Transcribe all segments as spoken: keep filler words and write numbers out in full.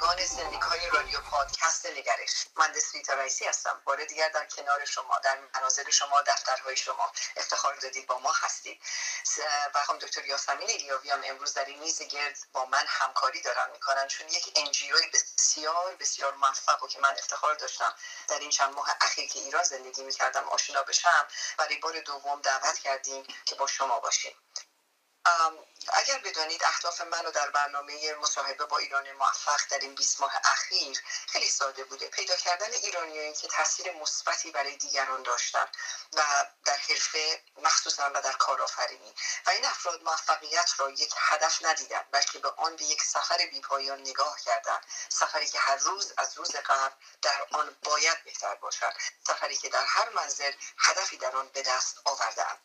شنوندگان زندگی‌های رادیو پادکست نگرش، مهندس ریتا رئیسی هستم. بار دیگر در کنار شما، در منازل شما، دفترهای شما افتخار دادید با ما هستید و خانم دکتر یاسمین ایلیاوی هم امروز در این میز گرد با من همکاری دارن میکنن، چون یک انجیوی بسیار بسیار موفقو که من افتخار داشتم در این چند ماه اخیر که ایران زندگی میکردم آشنا بشم، برای بار دوم دعوت کردیم که با شما باشیم. اگر بدانید اهداف من رو در برنامه مصاحبه با ایران موفق در این بیست ماه اخیر خیلی ساده بوده: پیدا کردن ایرانیایی که تاثیر مثبتی برای دیگران داشتن و در حرفه مخصوصا و در کارآفرینی، و این افراد موفقیت را یک هدف ندیدند بلکه به آن به یک سفر بی‌پایان نگاه کردند، سفری که هر روز از روز قبل در آن باید بهتر باشد، سفری که در هر منزل هدفی در آن به دست آورده‌اند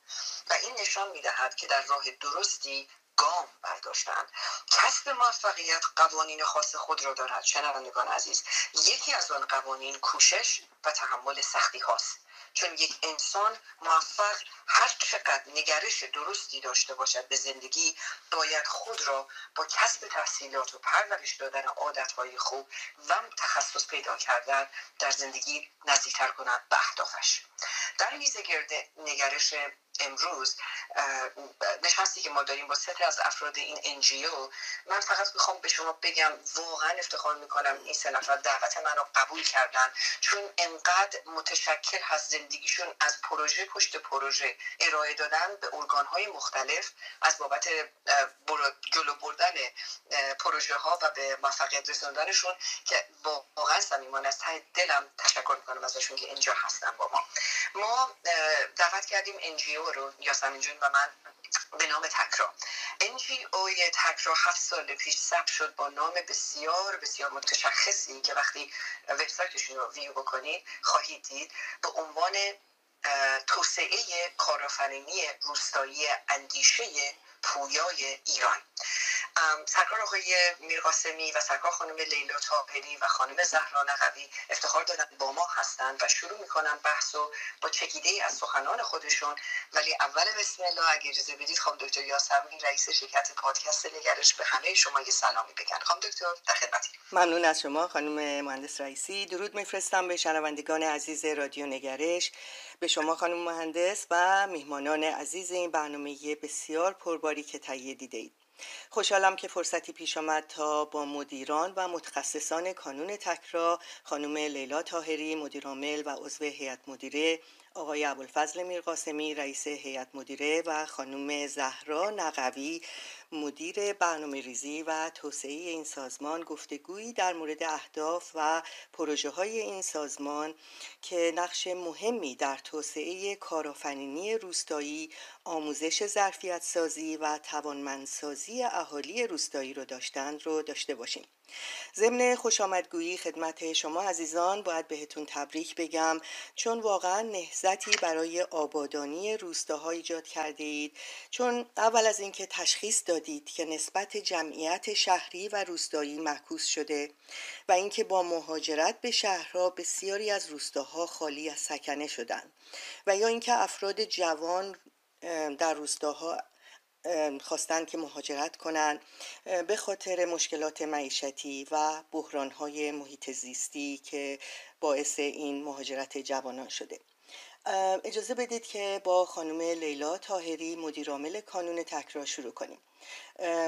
و این نشان می‌دهد که در راه درستی گام برداشتن. کسب موفقیت قوانین خاص خود را دارد شنوندگان عزیز. یکی از آن قوانین کوشش و تحمل سختی هاست، چون یک انسان موفق هر چقدر نگرش درستی داشته باشد به زندگی، باید خود را با کسب تحصیلات و پرورش دادن عادتهای خوب و تخصص پیدا کردن در زندگی نزدیکتر کند به اهدافش. در میز گرد نگرش امروز نشستی که ما داریم با سه تا از افراد این ان جی او، من فقط میخوام به شما بگم واقعا افتخار میکنم این سه نفر دعوت من رو قبول کردن، چون انقدر متشکل هست زندگیشون از پروژه پشت پروژه ارائه دادن به ارگانهای مختلف از بابت جلو بردن پروژه ها و به موفقیت رساندنشون که واقعا صمیمانه از ته دلم تشکر میکنم ازشون که اینجا هستن با ما. ما دعوت کردیم ان جی او رو، یاسمین جون و من، به نام تکرا. ان جی او تکرا هفت سال پیش ثبت شد با نام بسیار بسیار متشخصی که وقتی وبسایتشون رو ویو بکنید خواهید دید، به عنوان توسعه کارآفرینی روستایی اندیشه پویای ایران. سرکار آقای میرقاسمی و سرکار خانم لیلا طاهری و خانم زهرا نقوی افتخار دادن با ما هستند و شروع میکنن بحثو با چکیده ای از سخنان خودشون. ولی اول بسم الله اگه اجازه بدید خانم دکتر یاسمین، رئیس شرکت پادکست نگرش، به همه شما یه سلامی بگن. خانم دکتر در خدمتید. ممنون از شما خانم مهندس رئیسی. درود میفرستم به شنوندگان عزیز رادیو نگرش، به شما خانم مهندس و میهمانان عزیز این برنامه بسیار پرباری که تهیه دیدید. خوشحالم که فرصتی پیش آمد تا با مدیران و متخصصان کانون تکرا، خانم لیلا طاهری مدیرعامل و عضو هیئت مدیره، آقای ابوالفضل میرقاسمی رئیس هیئت مدیره و خانم زهرا نقوی مدیر برنامه ریزی و توسعه این سازمان گفتگویی در مورد اهداف و پروژه های این سازمان که نقش مهمی در توسعه کارآفرینی روستایی، آموزش ظرفیت سازی و توانمندسازی اهالی روستایی رو داشتند رو داشته باشیم. ضمن خوش آمدگویی خدمت شما عزیزان باید بهتون تبریک بگم، چون واقعا نهضتی برای آبادانی روستاها ایجاد کرده اید، چون اول از اینکه تشخیص دادید که نسبت جمعیت شهری و روستایی معکوس شده و اینکه با مهاجرت به شهرها بسیاری از روستاها خالی از سکنه شدند، و یا اینکه افراد جوان در روستاها خواستن که مهاجرت کنن به خاطر مشکلات معیشتی و بحران‌های محیط زیستی که باعث این مهاجرت جوانان شده. اجازه بدید که با خانم لیلا طاهری مدیرعامل کانون تکرا شروع کنیم.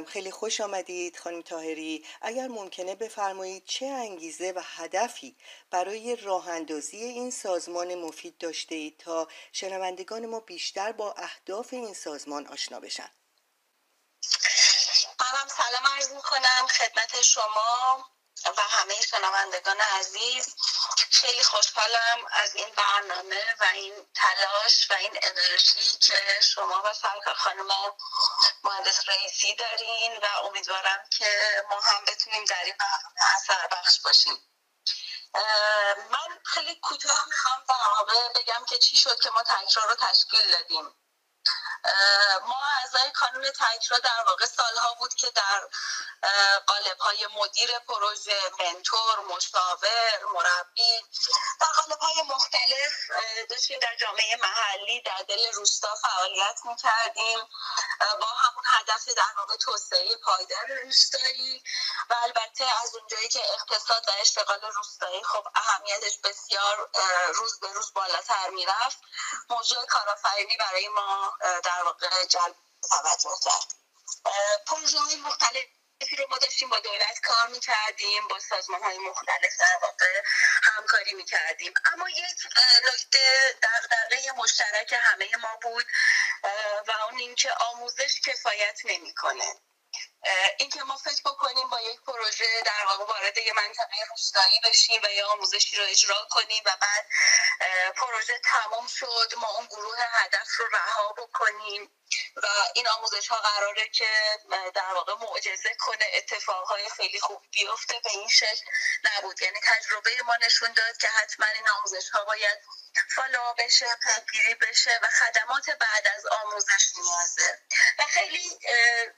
خیلی خوش آمدید خانم طاهری. اگر ممکنه بفرمایید چه انگیزه و هدفی برای راه اندازی این سازمان مفید داشته اید تا شنوندگان ما بیشتر با اهداف این سازمان آشنا بشن؟ منم سلام عرض میکنم خدمت شما و همه شنوندگان عزیز. خیلی خوشحالم از این برنامه و این تلاش و این انرژی که شما و سرکار خانم مهندس رئیسی دارین و امیدوارم که ما هم بتونیم در این برنامه اثر بخش باشیم. من خیلی کوتاه میخوام در واقع بگم که چی شد که ما تکرار رو تشکیل دادیم. ما اعضای این کانون تکرا در واقع سالها بود که در قالب‌های مدیر پروژه، منتور، مشاور، مربی، در قالب‌های مختلف داشتیم در جامعه محلی در دل روستا فعالیت می‌کردیم با همون هدف در واقع توسعه پایدار روستایی و البته از اونجایی که اقتصاد و اشتغال روستایی خب اهمیتش بسیار روز به روز بالاتر میرفت، موضوع کارآفرینی برای ما در واقع جلب توجه کرد. پروژه‌های مختلفی رو ما داشتیم، با دولت کار میکردیم، با سازمان‌های مختلف در واقع همکاری میکردیم. اما یک نکته دغدغه مشترک همه ما بود و اون اینکه آموزش کفایت نمیکنه. اینکه ما فکر بکنیم با یک پروژه در واقع وارد یه منطقه روستایی بشیم و یه آموزشی رو اجرا کنیم و بعد پروژه تمام شد ما اون گروه هدف رو رها بکنیم و این آموزش ها قراره که در واقع معجزه کنه، اتفاقهای خیلی خوب بیفته، به این شکل نبود. یعنی تجربه ما نشون داد که حتما این آموزش ها باید فالو بشه، پیگیری بشه و خدمات بعد از آموزش نیازه و خیلی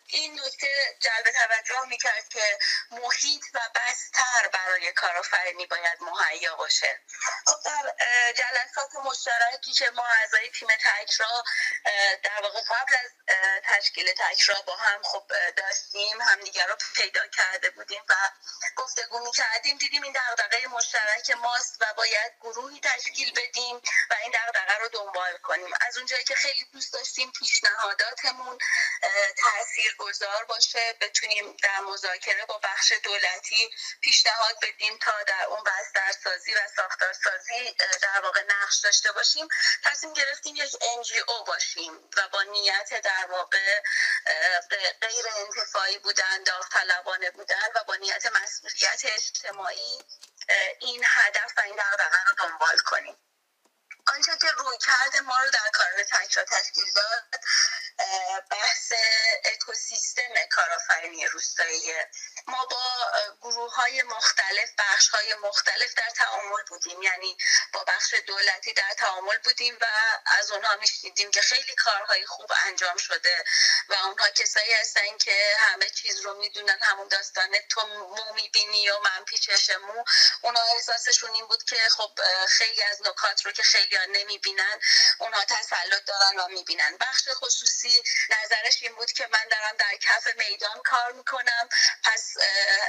این نکته جلب توجه میکرد که محیط و بستر برای کارآفرینی باید مهیا باشه. در جلسات مشترکی که ما اعضای تیم تکرا در واقع قبل از تشکیل تکرا با هم خب داشتیم، همدیگر رو پیدا کرده بودیم و گفتگو میکردیم، دیدیم این دغدغه مشترک ماست و باید گروهی تشکیل بدیم و این دغدغه رو دنبال کنیم. از اونجایی که خیلی دوست داشتیم پیشنهاداتمون تاثیرگذار باشه، بتونیم در مذاکره با بخش دولتی پیشنهاد بدیم تا در اون بسترسازی و ساختارسازی در واقع نقش داشته باشیم، تصمیم گرفتیم یک ان جی او باشیم و با نیت در واقع غیر انتفاعی بودن، داوطلبانه بودن و با نیت مسئولیت اجتماعی این هدف و این دغدغه رو دنبال کنیم. آنچه که رویکرد ما رو در کارهای تکرا تشکیل داد بحث اکوسیستم کارآفرینی روستاییه. ما با گروه‌های مختلف، بخش‌های مختلف در تعامل بودیم، یعنی با بخش دولتی در تعامل بودیم و از اونها می‌شنیدیم که خیلی کارهای خوب انجام شده و اونها کسایی هستن که همه چیز رو میدونن، همون داستان تو مو میبینی و من پیچش مو، اونها احساسشون این بود که خب خیلی از نکات رو که خیلی ها نمیبینن اونها تسلط دارن و میبینن. بخش خصوصی نظرش این بود که من دارم در کف میدان کار میکنم، پس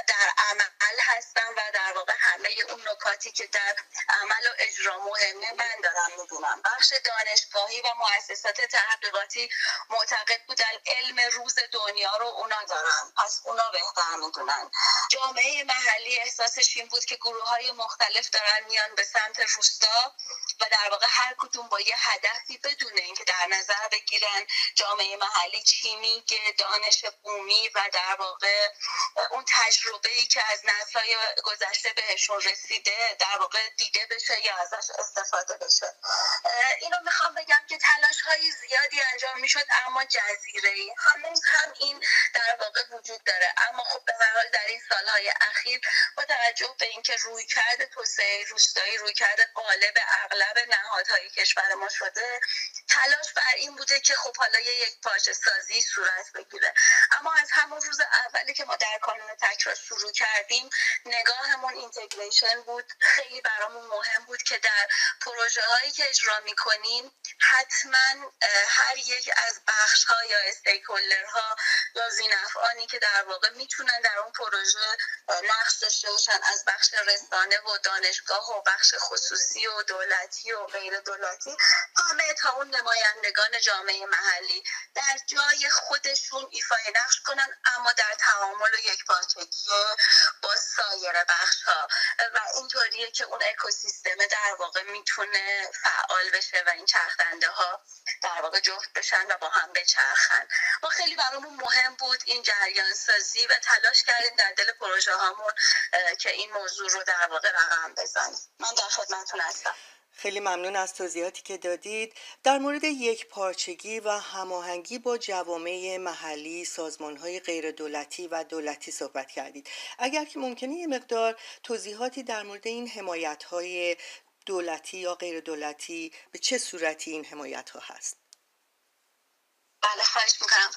در عمل هستم و در واقع همه اون نکاتی که در عمل و اجرا مهمه من دارم میدونم. بخش دانشگاهی و مؤسسات تحقیقاتی معتقد بودن علم روز دنیا رو اونا دارن، پس اونا بهتر میدونن. جامعه محلی احساسش این بود که گروه های مختلف دارن میان به سمت روستا و در واقع هر کدوم با یه هدفی بدونه اینکه در نظر بگیرن جامعه محلی چی میگه، دانش بومی و در واقع اون تجربه‌ای که از نسل‌های گذشته بهشون رسیده در واقع دیده بشه یا ازش استفاده بشه. اینو میخوام بگم که تلاش‌های زیادی انجام میشد اما جزیره‌ای، هنوز هم این در واقع وجود داره. اما خب به هر حال در این سال‌های اخیر با توجه به اینکه رویکرد توسعه روستایی رویکرد غالب اغلب نهادهای کشور ما شده، تلاش بر این بوده که خب حالا یک پارچه سازی صورت بگیره. اما از همون روز اولی که ما در کانون تکرار شروع کردیم نگاهمون اینتگریشن بود. خیلی برامون مهم بود که در پروژه هایی که اجرا میکنیم حتما هر یک از بخش ها یا استیکولر ها یا ذینفعانی که در واقع میتونن در اون پروژه نقش داشته باشن، از بخش رسانه و دانشگاه و بخش خصوصی و دولتی و غیر دولتی همه تا اون نمایندگان جامعه محلی در جای خودشون ایفای نقش کنن، اما در تعامل و یکپارچگی با سایر بخش ها و اینطوریه که اون اکوسیستم در واقع میتونه فعال بشه و این چرخنده ها در واقع جفت بشن و با هم بچرخن. ما خیلی برامون مهم بود این جریان سازی و تلاش کردیم در دل پروژه هامون که این موضوع رو در واقع رقم بزنیم. من در خدمتتون هستم. خیلی ممنون از توضیحاتی که دادید. در مورد یک پارچگی و هماهنگی با جوامع محلی، سازمان‌های غیردولتی و دولتی صحبت کردید. اگر که ممکنه یه مقدار توضیحاتی در مورد این حمایت‌های دولتی یا غیردولتی، به چه صورتی این حمایت‌ها هست؟ بله خواهش میکنم.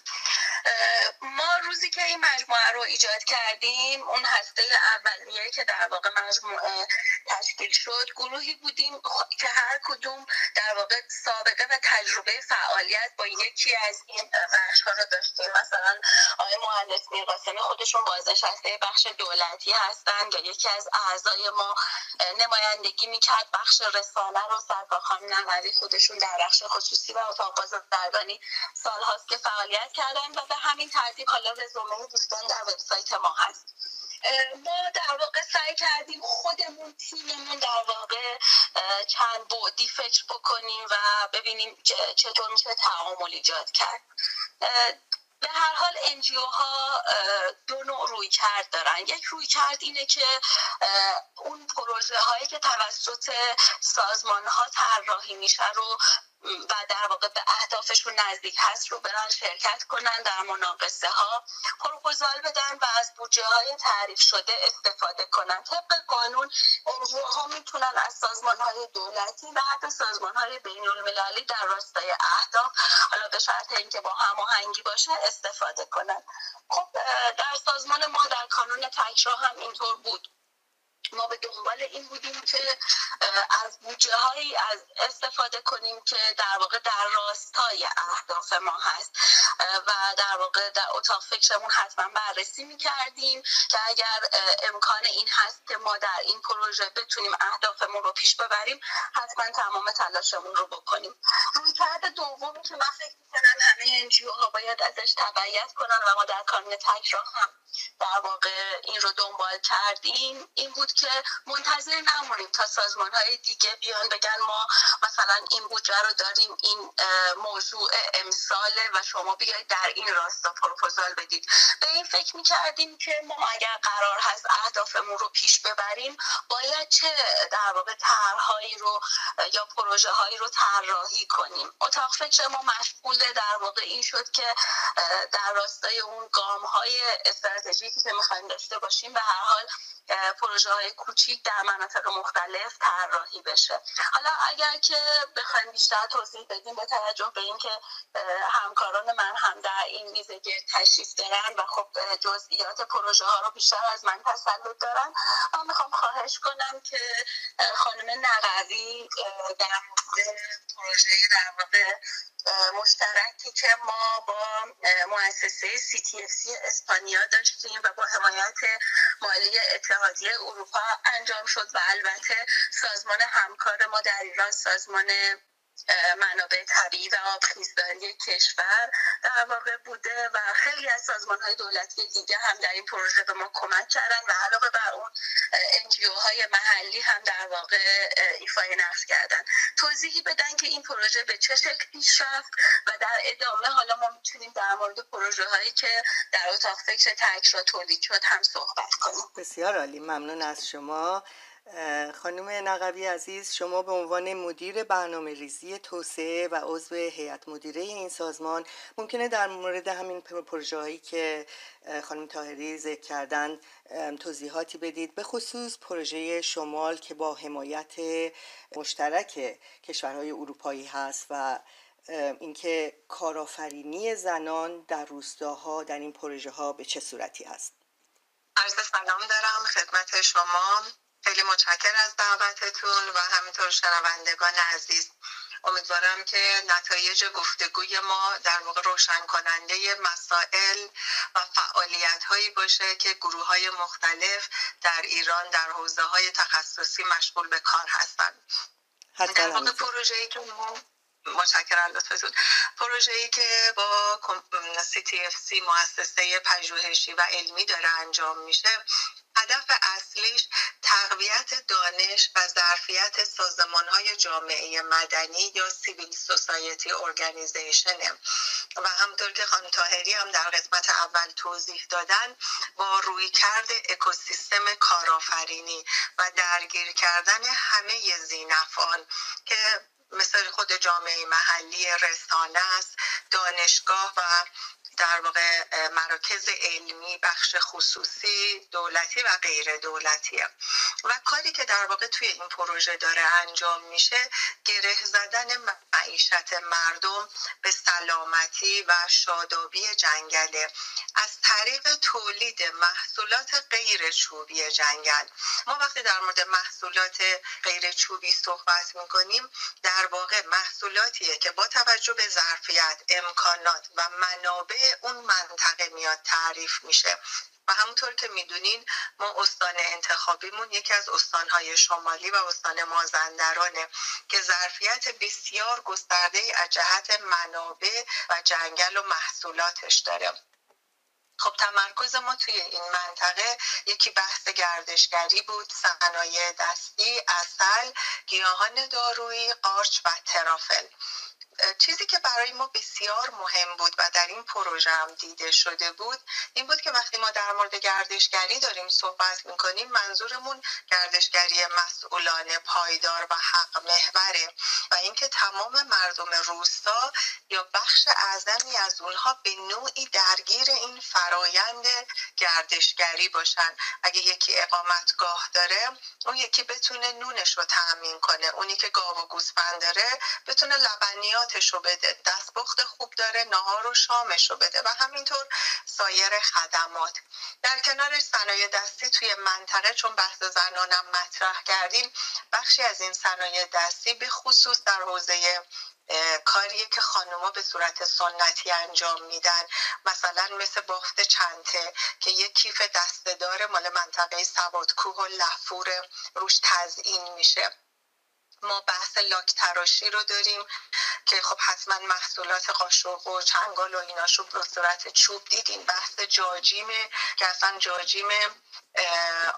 ما روزی که این مجموعه رو ایجاد کردیم، اون هسته اولیه که در واقع مجموعه تشکیل شد، گروهی بودیم که هر کدوم در واقع سابقه و تجربه فعالیت با یکی از این بخش‌ها رو داشتیم. مثلا آقای مهندس میرقاسمی خودشون بازنشسته بخش دولتی هستن یا یکی از اعضای ما نمایندگی میکرد بخش رسانه رو، سرکار خانم نقوی خودشون در بخش خصوصی و اتاق بازاردرگانی سالهاست که فعالیت کردن و به همین ترتیب حالا رزومه دوستان در وبسایت ما هست. ما در واقع سعی کردیم خودمون تیممون در واقع چند بعدی فکر بکنیم و ببینیم چطور میشه تعامل ایجاد کرد. به هر حال انجیو ها دو نوع روی کرد دارن. یک روی کرد اینه که اون پروژه هایی که توسط سازمان ها طراحی میشه رو و در واقع به اهدافشون نزدیک هست رو برن شرکت کنن، در مناقصه ها پروپوزال بدن و از بودجه های تعریف شده استفاده کنن. طبق قانون انجیو ها میتونن از سازمان های دولتی و حتی سازمان های بین المللی در راستای اهداف، حالا به شرط اینکه با هماهنگی باشه، استفاده کنن. خب در سازمان ما در کانون تکرا هم اینطور بود. ما به دنبال این بودیم که از بودجه هایی از استفاده کنیم که در واقع در راستای اهداف ما هست و در واقع در اتاق فکرمون حتما بررسی میکردیم که اگر امکان این هست که ما در این پروژه بتونیم اهدافمون رو پیش ببریم، حتما تمام تلاشمون رو بکنیم. رویکرد دومی که من فکر میکنم همه انجیو ها باید ازش تبعیت کنن و ما در کانون تکرا هم در واقع این رو دنبال کردیم، این بود که منتظر نمونیم تا سازمان‌های دیگه بیان بگن ما مثلا این بودجه رو داریم، این موضوع امساله و شما بیایید در این راستا پروپوزال بدید. به این فکر می‌کردیم که ما اگر قرار هست اهدافمون رو پیش ببریم، باید چه در واقع طرح‌هایی رو یا پروژه‌هایی رو طراحی کنیم. اتاق فکر ما مشغول در واقع این شد که در راستای اون گام‌های استراتژیکی که می‌خوایم داشته باشیم به هر حال پروژه های کوچیک در مناطق مختلف طراحی بشه. حالا اگر که بخوایم بیشتر توضیح بدیم، با توجه به اینکه همکاران من هم در این میزه گرد تشریف دارن و خب جزئیات پروژه ها رو بیشتر از من تسلط دارن، من میخوام خواهش کنم که خانم نقوی در مورد پروژه در واقع مشترکی که ما با مؤسسه سی تی اف سی اسپانیا داشتیم و با حمایت مالی اتحادیه اروپا انجام شد و البته سازمان همکار ما در ایران، سازمان منابع طبیعی و آبخیزداری کشور در واقع بوده و خیلی از سازمان‌های دولتی دیگه هم در این پروژه به ما کمک کردن و علاوه بر اون انجیوهای محلی هم در واقع ایفای نقش کردن. توضیحی بدن که این پروژه به چه شکل پیش رفت و در ادامه حالا ما میتونیم در مورد پروژه‌هایی که در اتاق فکر تکرار تولید شد هم صحبت کنیم. بسیار عالی، ممنون از شما. خانم نقوی عزیز، شما به عنوان مدیر برنامه ریزی توسعه و عضو هیئت مدیره این سازمان ممکنه در مورد همین پروژه‌هایی که خانم طاهری ذکر کردند توضیحاتی بدید، به خصوص پروژه شمال که با حمایت مشترک کشورهای اروپایی هست و اینکه کارآفرینی زنان در روستاها در این پروژه‌ها به چه صورتی هست؟ عرض سلام دارم خدمت شما. خیلی متشکر از دعوتتون و همینطور شنوندگان عزیز. امیدوارم که نتایج گفتگوی ما در واقع روشن کننده مسائل و فعالیت‌هایی باشه که گروه‌های مختلف در ایران در حوزه‌های تخصصی مشغول به کار هستند. در واقع پروژه‌ای که ما متشکرم لطفتون. پروژه‌ای که با سی تی اف سی مؤسسه پژوهشی و علمی داره انجام میشه، هدف اصلیش تقویت دانش و ظرفیت سازمان‌های جامعه مدنی یا سیویل سوسایتی ارگانیزیشنه و همونطور که خانم طاهری هم در قسمت اول توضیح دادن، با رویکرد اکوسیستم کارآفرینی و درگیر کردن همه ذی‌نفعان که مثل خود جامعه محلی، رسانه است، دانشگاه و در واقع مراکز علمی، بخش خصوصی، دولتی و غیر دولتیه. و کاری که در واقع توی این پروژه داره انجام میشه گره زدن معیشت مردم به سلامتی و شادابی جنگله از طریق تولید محصولات غیر چوبی جنگل. ما وقتی در مورد محصولات غیر چوبی صحبت میکنیم در واقع محصولاتیه که با توجه به ظرفیت، امکانات و منابع اون منطقه میاد تعریف میشه. و همونطور که میدونین ما استان انتخابیمون یکی از استانهای شمالی و استان مازندرانه که ظرفیت بسیار گسترده از جهت منابع و جنگل و محصولاتش داره. خب تمرکز ما توی این منطقه یکی بحث گردشگری بود، صنایع دستی، عسل، گیاهان دارویی، قارچ و ترافل. چیزی که برای ما بسیار مهم بود و در این پروژه هم دیده شده بود این بود که وقتی ما در مورد گردشگری داریم صحبت میکنیم منظورمون گردشگری مسئولانه، پایدار و حق محوره و اینکه تمام مردم روستا یا بخش اعظمی از اونها به نوعی درگیر این فرایند گردشگری باشن. اگه یکی اقامتگاه داره اون یکی بتونه نونش رو تأمین کنه، اونی که گاو و گوسفند داره بتونه لبنیات رو بده، دستبخت خوب داره نهار و شامش رو بده و همینطور سایر خدمات. در کنارش صنایع دستی توی منطقه، چون بحث زنانم مطرح کردیم، بخشی از این صنایع دستی به خصوص در حوزه کاریه که خانوما به صورت سنتی انجام میدن، مثلا مثل بافت چنته که یک کیف دسته‌دار مال منطقه سوادکوه و لفور روش تزیین میشه. ما بحث لاک تراشی رو داریم که خب حتما محصولات قاشق و چنگال و ایناشو به صورت چوب دیدیم. بحث جاجیمه که اصلا جاجیم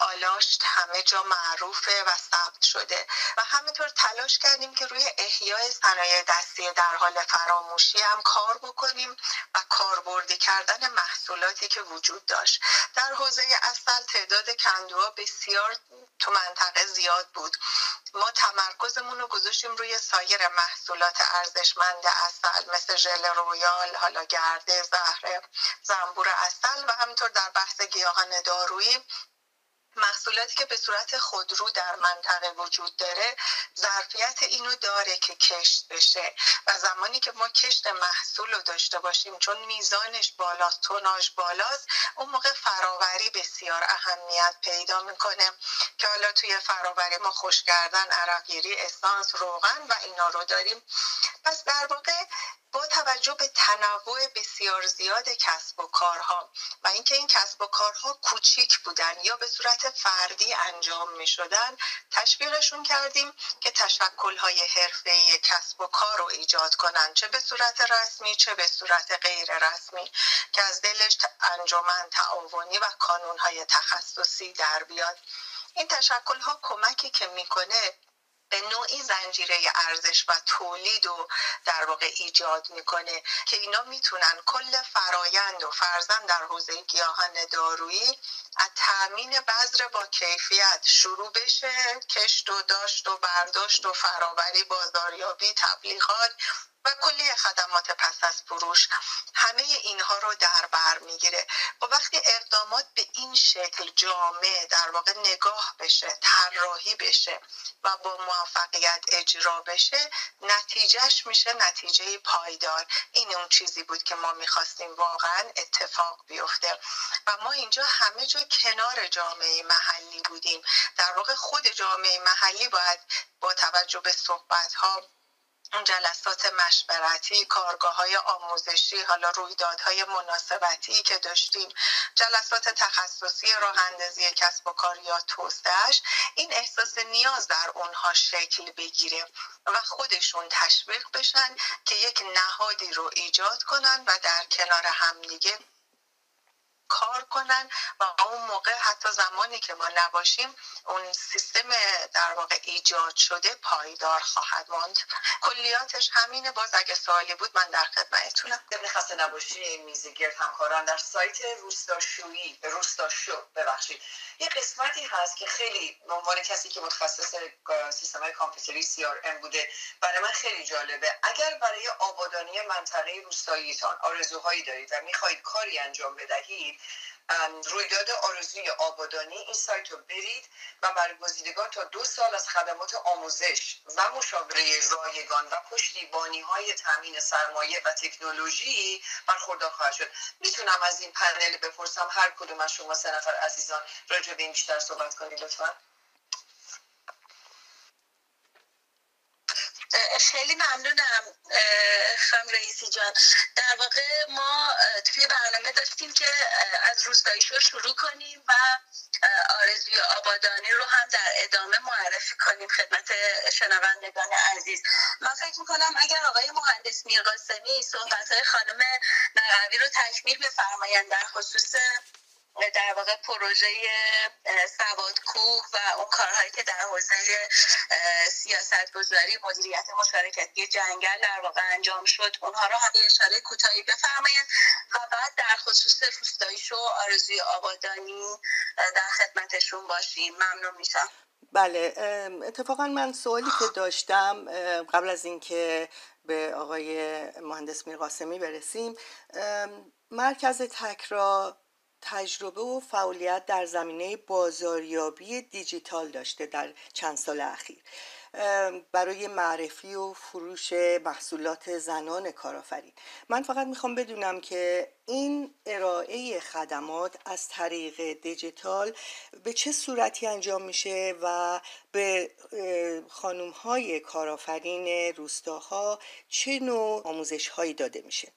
آلاشت همه جا معروفه و ثبت شده و همینطور تلاش کردیم که روی احیای صنایع دستی در حال فراموشی هم کار بکنیم و کاربردی کردن محصولاتی که وجود داشت. در حوزه اصل تعداد کندوها بسیار تو منطقه زیاد بود. ما تمرکزمون رو گذاشتیم روی سایر محصولات ارزشمند عسل مثل ژل رویال، حالا گرده، زهره، زنبور عسل و همینطور در بحث گیاهان دارویی محصولاتی که به صورت خودرو در منطقه وجود داره ظرفیت اینو داره که کشت بشه و زمانی که ما کشت محصول رو داشته باشیم چون میزانش بالاست، توناژ بالاست، اون موقع فراوری بسیار اهمیت پیدا میکنه که حالا توی فراوری ما خوش کردن، عرقگیری، اسانس، روغن و اینا رو داریم. پس در واقع با توجه به تنوع بسیار زیاد کسب و کارها و اینکه این کسب و کارها کوچیک بودن یا به صورت فردی انجام می شدن تشویقشون کردیم که تشکل‌های حرفه‌ای کسب و کار رو ایجاد کنن، چه به صورت رسمی چه به صورت غیر رسمی، که از دلش انجمن تعاونی و کانون‌های تخصصی در بیاد. این تشکل‌ها کمکی که می‌کنه به نوعی زنجیره ارزش و تولید رو در واقع ایجاد میکنه که اینا میتونن کل فرایند و فرزند در حوزه گیاهان دارویی از تأمین بذر با کیفیت شروع بشه، کشت و داشت و برداشت و فراوری، بازاریابی، تبلیغات و کلی خدمات پس از فروش، همه اینها رو در بر میگیره. و وقتی اقدامات به این شکل جامع در واقع نگاه بشه، طراحی بشه و با موفقیت اجرا بشه، نتیجهش میشه نتیجه پایدار. این اون چیزی بود که ما میخواستیم واقعا اتفاق بیفته و ما اینجا همه جا کنار جامعه محلی بودیم. در واقع خود جامعه محلی باید با توجه به صحبت‌ها، اون جلسات مشورتی، کارگاه‌های آموزشی، حالا رویدادهای مناسبتی که داشتیم، جلسات تخصصی راه‌اندازی کسب و کار یا توسعه‌اش، این احساس نیاز در اونها شکل بگیره و خودشون تشویق بشن که یک نهادی رو ایجاد کنن و در کنار همدیگه کار کنن و اون موقع حتی زمانی که ما نباشیم اون سیستم در واقع ایجاد شده پایدار خواهد ماند. کلیاتش همینه. باز اگه سوالی بود من در خدمتتونم. ضمن خسته نباشید میزگرد همکاران در سایت روستاشویی روستاشو ببخشید یه قسمتی هست که خیلی به عنوان کسی که متخصص سیستم‌های کامپیوتری سی آر ام بوده برای من خیلی جالبه. اگر برای آبادانی منطقه روستاییتان آرزوهایی دارید و میخواهید کاری انجام بدهید، رویداد آرزوی آبادانی این سایت رو برید و برگزیدگان تا دو سال از خدمات آموزش و مشاوره رایگان و پشتیبانی های تامین سرمایه و تکنولوژی برخوردار خواهد شد. میتونم از این پنل بپرسم هر کدوم از شما سه نفر عزیزان راجع به این بیشتر صحبت کنید لطفا؟ خیلی ممنونم خانم رئیسی جان. در واقع ما توی برنامه داشتیم که از روستایی‌شو شروع کنیم و آرزوی آبادانی رو هم در ادامه معرفی کنیم خدمت شنوندگان عزیز. من فکر میکنم اگر آقای مهندس میرقاسمی صحبت‌های خانم نقوی رو تکمیل بفرمایند در خصوص در واقع پروژه سوادکوه و اون کارهایی که در حوزه سیاست‌گذاری مدیریت مشارکتی جنگل در واقع انجام شد اونها رو هم اشاره کوتاهی بفرمایید و بعد در خصوص روستایی‌شو آرزوی آبادانی در خدمتشون باشیم. ممنون میشم. بله، اتفاقا من سوالی که داشتم قبل از اینکه به آقای مهندس میرقاسمی برسیم، مرکز تکرا تجربه و فعالیت در زمینه بازاریابی دیجیتال داشته در چند سال اخیر برای معرفی و فروش محصولات زنان کارآفرین. من فقط میخوام بدونم که این ارائه خدمات از طریق دیجیتال به چه صورتی انجام میشه و به خانم‌های کارآفرین روستاها چه نوع آموزش‌هایی داده میشه؟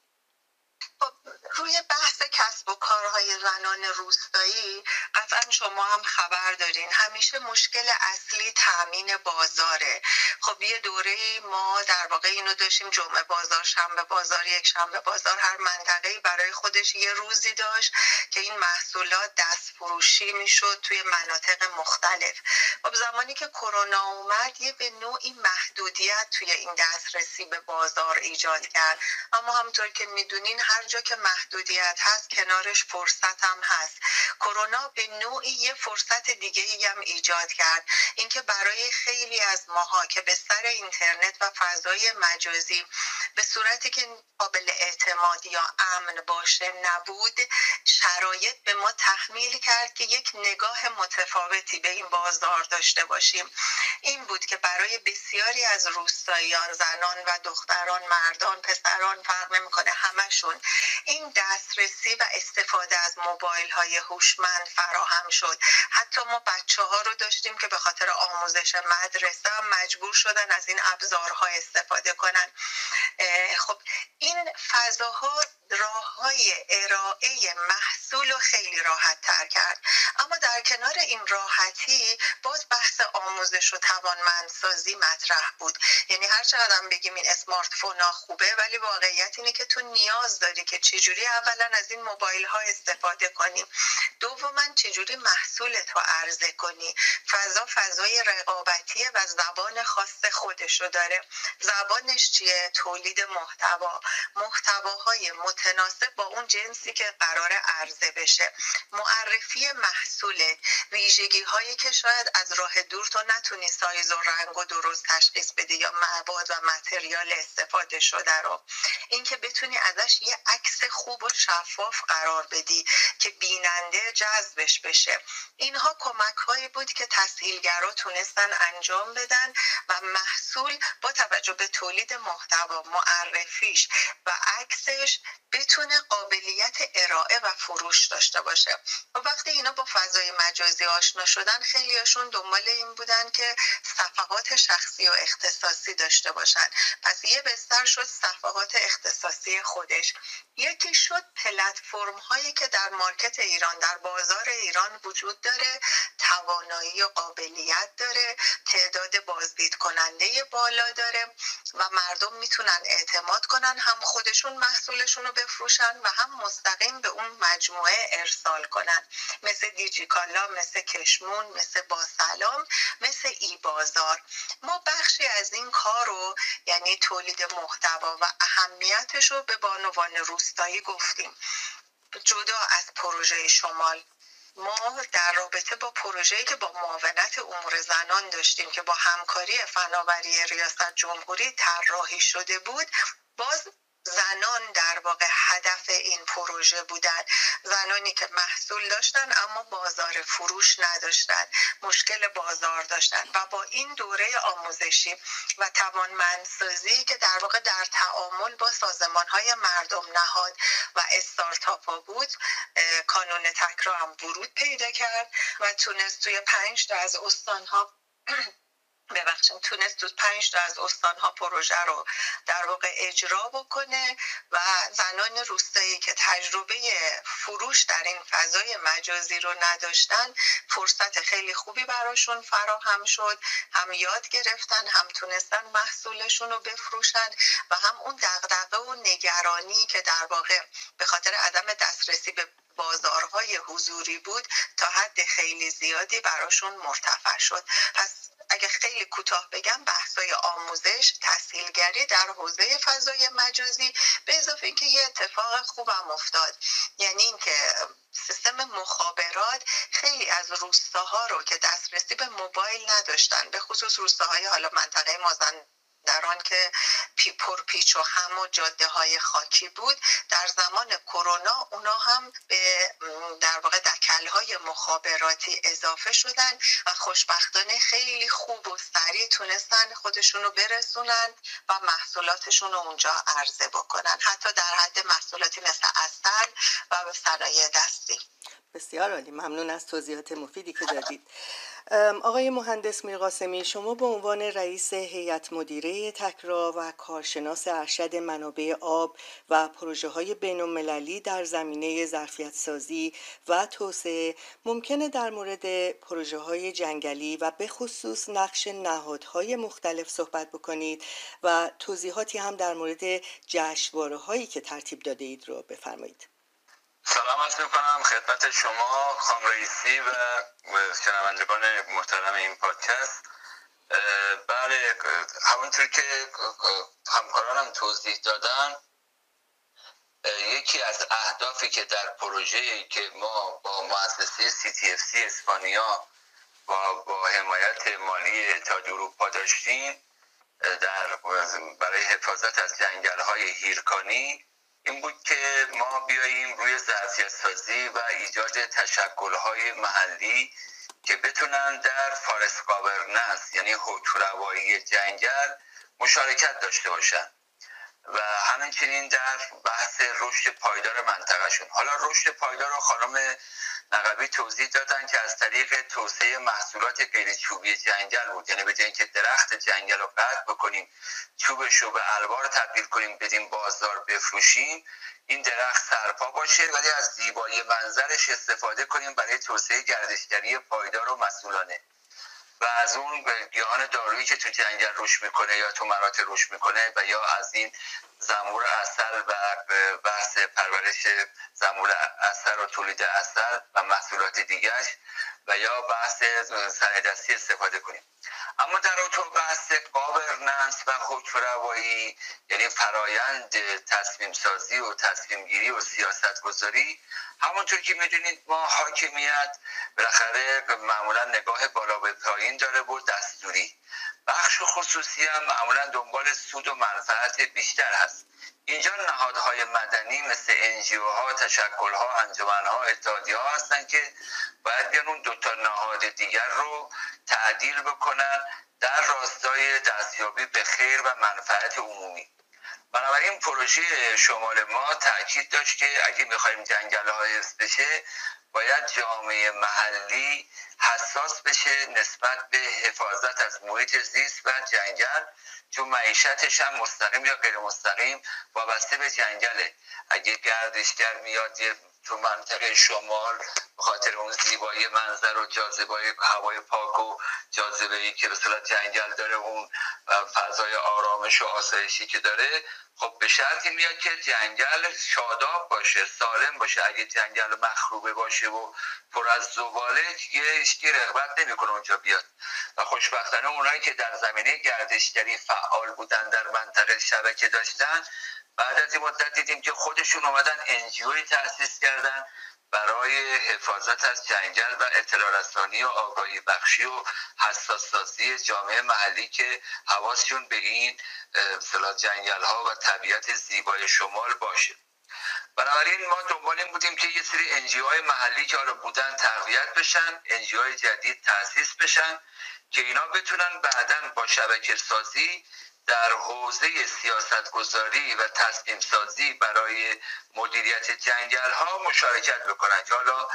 روی بحث کسب و کارهای زنان روستایی قطعا شما هم خبر دارین. همیشه مشکل اصلی تامین بازاره. خب یه دوره ما در واقع اینو داشتیم، جمعه بازار، شنبه بازار، یک شنبه بازار، هر منطقه‌ای برای خودش یه روزی داشت که این محصولات دست فروشی میشد توی مناطق مختلف. خب زمانی که کرونا اومد یه به نوعی محدودیت توی این دسترسی به بازار ایجاد کرد، اما همونطور که میدونین هر جا که محدودیت هست کنارش فرصت هم هست. کرونا به نوعی یه فرصت دیگه‌ای هم ایجاد کرد، اینکه برای خیلی از ماها که به سر اینترنت و فضای مجازی به صورتی که قابل اعتماد یا امن باشه نبود، شرایط به ما تحمیل کرد که یک نگاه متفاوتی به این بازار داشته باشیم. این بود که برای بسیاری از روستاییان، زنان و دختران، مردان، پسران، فرق نمی‌کنه همشون، این دسترسی و استفاده از موبایل های هوشمند فراهم شد. حتی ما بچه ها رو داشتیم که به خاطر آموزش مدرسه مجبور شدن از این ابزارها استفاده کنن. خب این فضاها راه‌های ارائه محصول رو خیلی راحت تر کرد. اما در کنار این راحتی باز بحث آموزش و توانمندسازی مطرح بود. یعنی هر چقدر هم بگیم این اسمارت فون ها خوبه، ولی واقعیت اینه که تو نیاز داری که چجوری اولا از این موبایل ها استفاده کنی، دوما چجوری محصولت رو عرضه کنی. فضا فضای رقابتیه و زبان خاص خودش رو داره. زبانش چیه؟ تولید محتوا، محتواهای متناسب با اون جنسی که قراره عرضه بشه، معرفی محصول، ویژگی هایی که شاید از راه دور تو نتونی سایز و رنگ و درست تشخیص بدی یا مواد و متریال استفاده شده رو، این که بتونی ازش یه عکس خوب و شفاف قرار بدی که بیننده جذبش بشه. اینها کمک هایی بود که تسهیلگرا تونستن انجام بدن و محصول با توجه به تولید محتوا، معرفیش و عکسش بتونه قابلیت ارائه و فروش داشته باشه. و وقتی اینا با فضای مجازی آشنا شدن، خیلی هاشون دنبال این بودن که صفحات شخصی و اختصاصی داشته باشن. پس یه بستر شد صفحات اختصاصی خودش، یکی شد پلتفرم هایی که در مارکت ایران، در بازار ایران وجود داره، توانایی و قابلیت داره، تعداد بازدید کننده بالا داره و مردم میتونن اعتماد کنن، هم خودشون محصولشون رو بفروشن و هم مستقیم به اون مجموعه ارسال کنن، مثل دیجیکالا، مثل کشمون، مثل باسلام، مثل ایبازار. ما بخشی از این کار رو، یعنی تولید محتوا و اهمیتش رو به بانوان روستایی گفتیم. جدا از پروژه شمال، ما در رابطه با پروژه‌ای که با معاونت امور زنان داشتیم که با همکاری فناوری ریاست جمهوری طراحی شده بود، باز زنان در واقع هدف این پروژه بودند، زنانی که محصول داشتن اما بازار فروش نداشتند، مشکل بازار داشتن و با این دوره آموزشی و توانمندسازی که در واقع در تعامل با سازمان‌های مردم، نهاد و استارتاپ‌ها بود، کانون تکرا هم ورود پیدا کرد و تونست توی پنج تا از استان‌ها ببخشیم تونست تو پنج تا از استانها پروژه رو در واقع اجرا بکنه و زنان روستایی که تجربه فروش در این فضای مجازی رو نداشتن، فرصت خیلی خوبی براشون فراهم شد، هم یاد گرفتن، هم تونستن محصولشون رو بفروشن و هم اون دغدغه و نگرانی که در واقع به خاطر عدم دسترسی به بازارهای حضوری بود تا حد خیلی زیادی براشون مرتفع شد. پس اگه خیلی کوتاه بگم، بحث‌های آموزش، تسهیلگری در حوزه فضای مجازی، به اضافه اینکه یه اتفاق خوبم افتاد، یعنی اینکه سیستم مخابرات خیلی از روستاها رو که دسترسی به موبایل نداشتن، به خصوص روستاهای حالا منطقه مازن در آن که پرپیچ و خم و جاده های خاکی بود، در زمان کرونا اونا هم به در واقع دکل های مخابراتی اضافه شدن و خوشبختانه خیلی خوب و سریع تونستن خودشونو برسونن و محصولاتشونو اونجا عرضه بکنن، حتی در حد محصولاتی مثل عسل و به صنایع دستی. بسیار عالی، ممنون از توضیحات مفیدی که دادید. آقای مهندس میرقاسمی، شما به عنوان رئیس هیئت مدیره تکرا و کارشناس ارشد منابع آب و پروژه‌های بین‌المللی در زمینه ظرفیت سازی و توسعه، ممکنه در مورد پروژه‌های جنگلی و به خصوص نقش نهادهای مختلف صحبت بکنید و توضیحاتی هم در مورد جشنواره‌هایی که ترتیب داده اید رو بفرمایید. سلام عرض می‌کنم خدمت شما خانم رئیسی و شنوندگان محترم این پادکست. بله، همونطور که همکارانم توضیح دادن، یکی از اهدافی که در پروژه‌ای که ما با مؤسسه سی تی اف سی اسپانیا با, با حمایت مالی اتحادیه اروپا داشتیم در برای حفاظت از جنگل‌های هیرکانی این بود که ما بیاییم روی ظرفیت سازی و ایجاد تشکل‌های محلی که بتونن در فارست گاورننس، یعنی حیط‌روایی جنگل، مشارکت داشته باشن و همچنین در بحث رشد پایدار منطقهشون. حالا رشد پایدار رو خانم نقبی توضیح دادن که از طریق توسعه محصولات غیر چوبی جنگل بود، یعنی به جای اینکه درخت جنگل رو قطع بکنیم، چوبش رو به الوار تبدیل کنیم، بدیم بازار بفروشیم، این درخت سرپا باشه ولی از زیبایی منظرش استفاده کنیم برای توسعه گردشگری پایدار و مسئولانه و از اون گیاهان دارویی که تو جنگل رشد میکنه یا تو مراتع رشد میکنه و یا از این زنبور عسل و بحث پرورش زنبور عسل و تولید عسل و محصولات دیگرش و یا بحث صنعتی استفاده کنیم. اما در اون بحث گاورننس و حیط‌روایی، یعنی فرایند تصمیم سازی و تصمیم گیری و سیاست گذاری، همونطور که میدونید ما حاکمیت بالاخره معمولا نگاه بالا به پایین داره و دستوری، بخش خصوصی هم معمولا دنبال سود و منفعت بیشتر هست. اینجا نهادهای مدنی مثل ان جی او ها، تشکل ها، انجمن ها، اتحادیه ها هستن که باید بیان اون دو تا نهاد دیگر رو تعدیل بکنن در راستای دستیابی به خیر و منفعت عمومی. بنابراین پروژه شمال ما تاکید داشت که اگه میخوایم جنگل ها حفظ بشه، باید جامعه محلی حساس بشه نسبت به حفاظت از محیط زیست و جنگل، چون معیشتش هم مستقیم یا غیر مستقیم وابسته به جنگله. اگه گردشگر میاد تو منطقه شمال به خاطر اون زیبایی منظر و جاذبه هوای پاک و جاذبه‌ای که به صورت جنگل داره، اون فضای آرامش و آسایشی که داره، خب به شرطی میاد که جنگل شاداب باشه، سالم باشه. اگه جنگل مخروبه باشه و پر از زباله، هیچکی رغبت نمیکنه اونجا بیاد. و خوشبختانه اونایی که در زمینه گردشگری فعال بودن، در منطقه شبکه داشتن، بعد از این مدت دیدیم که خودشون اومدن ان جی اویی تأسیس کردن برای حفاظت از جنگل و اطلاع رسانی و آگاهی بخشی و حساس سازی جامعه محلی که حواسشون به این مثلا جنگل ها و طبیعت زیبای شمال باشه. بنابراین ما دنبال این بودیم که یه سری ان جی اوهای محلی که حالا بودن تقویت بشن، ان جی اوهای جدید تأسیس بشن که اینا بتونن بعداً با شبکه سازی در حوزه سیاستگذاری و تصمیم سازی برای مدیریت جنگل ها مشارکت بکنن که حالا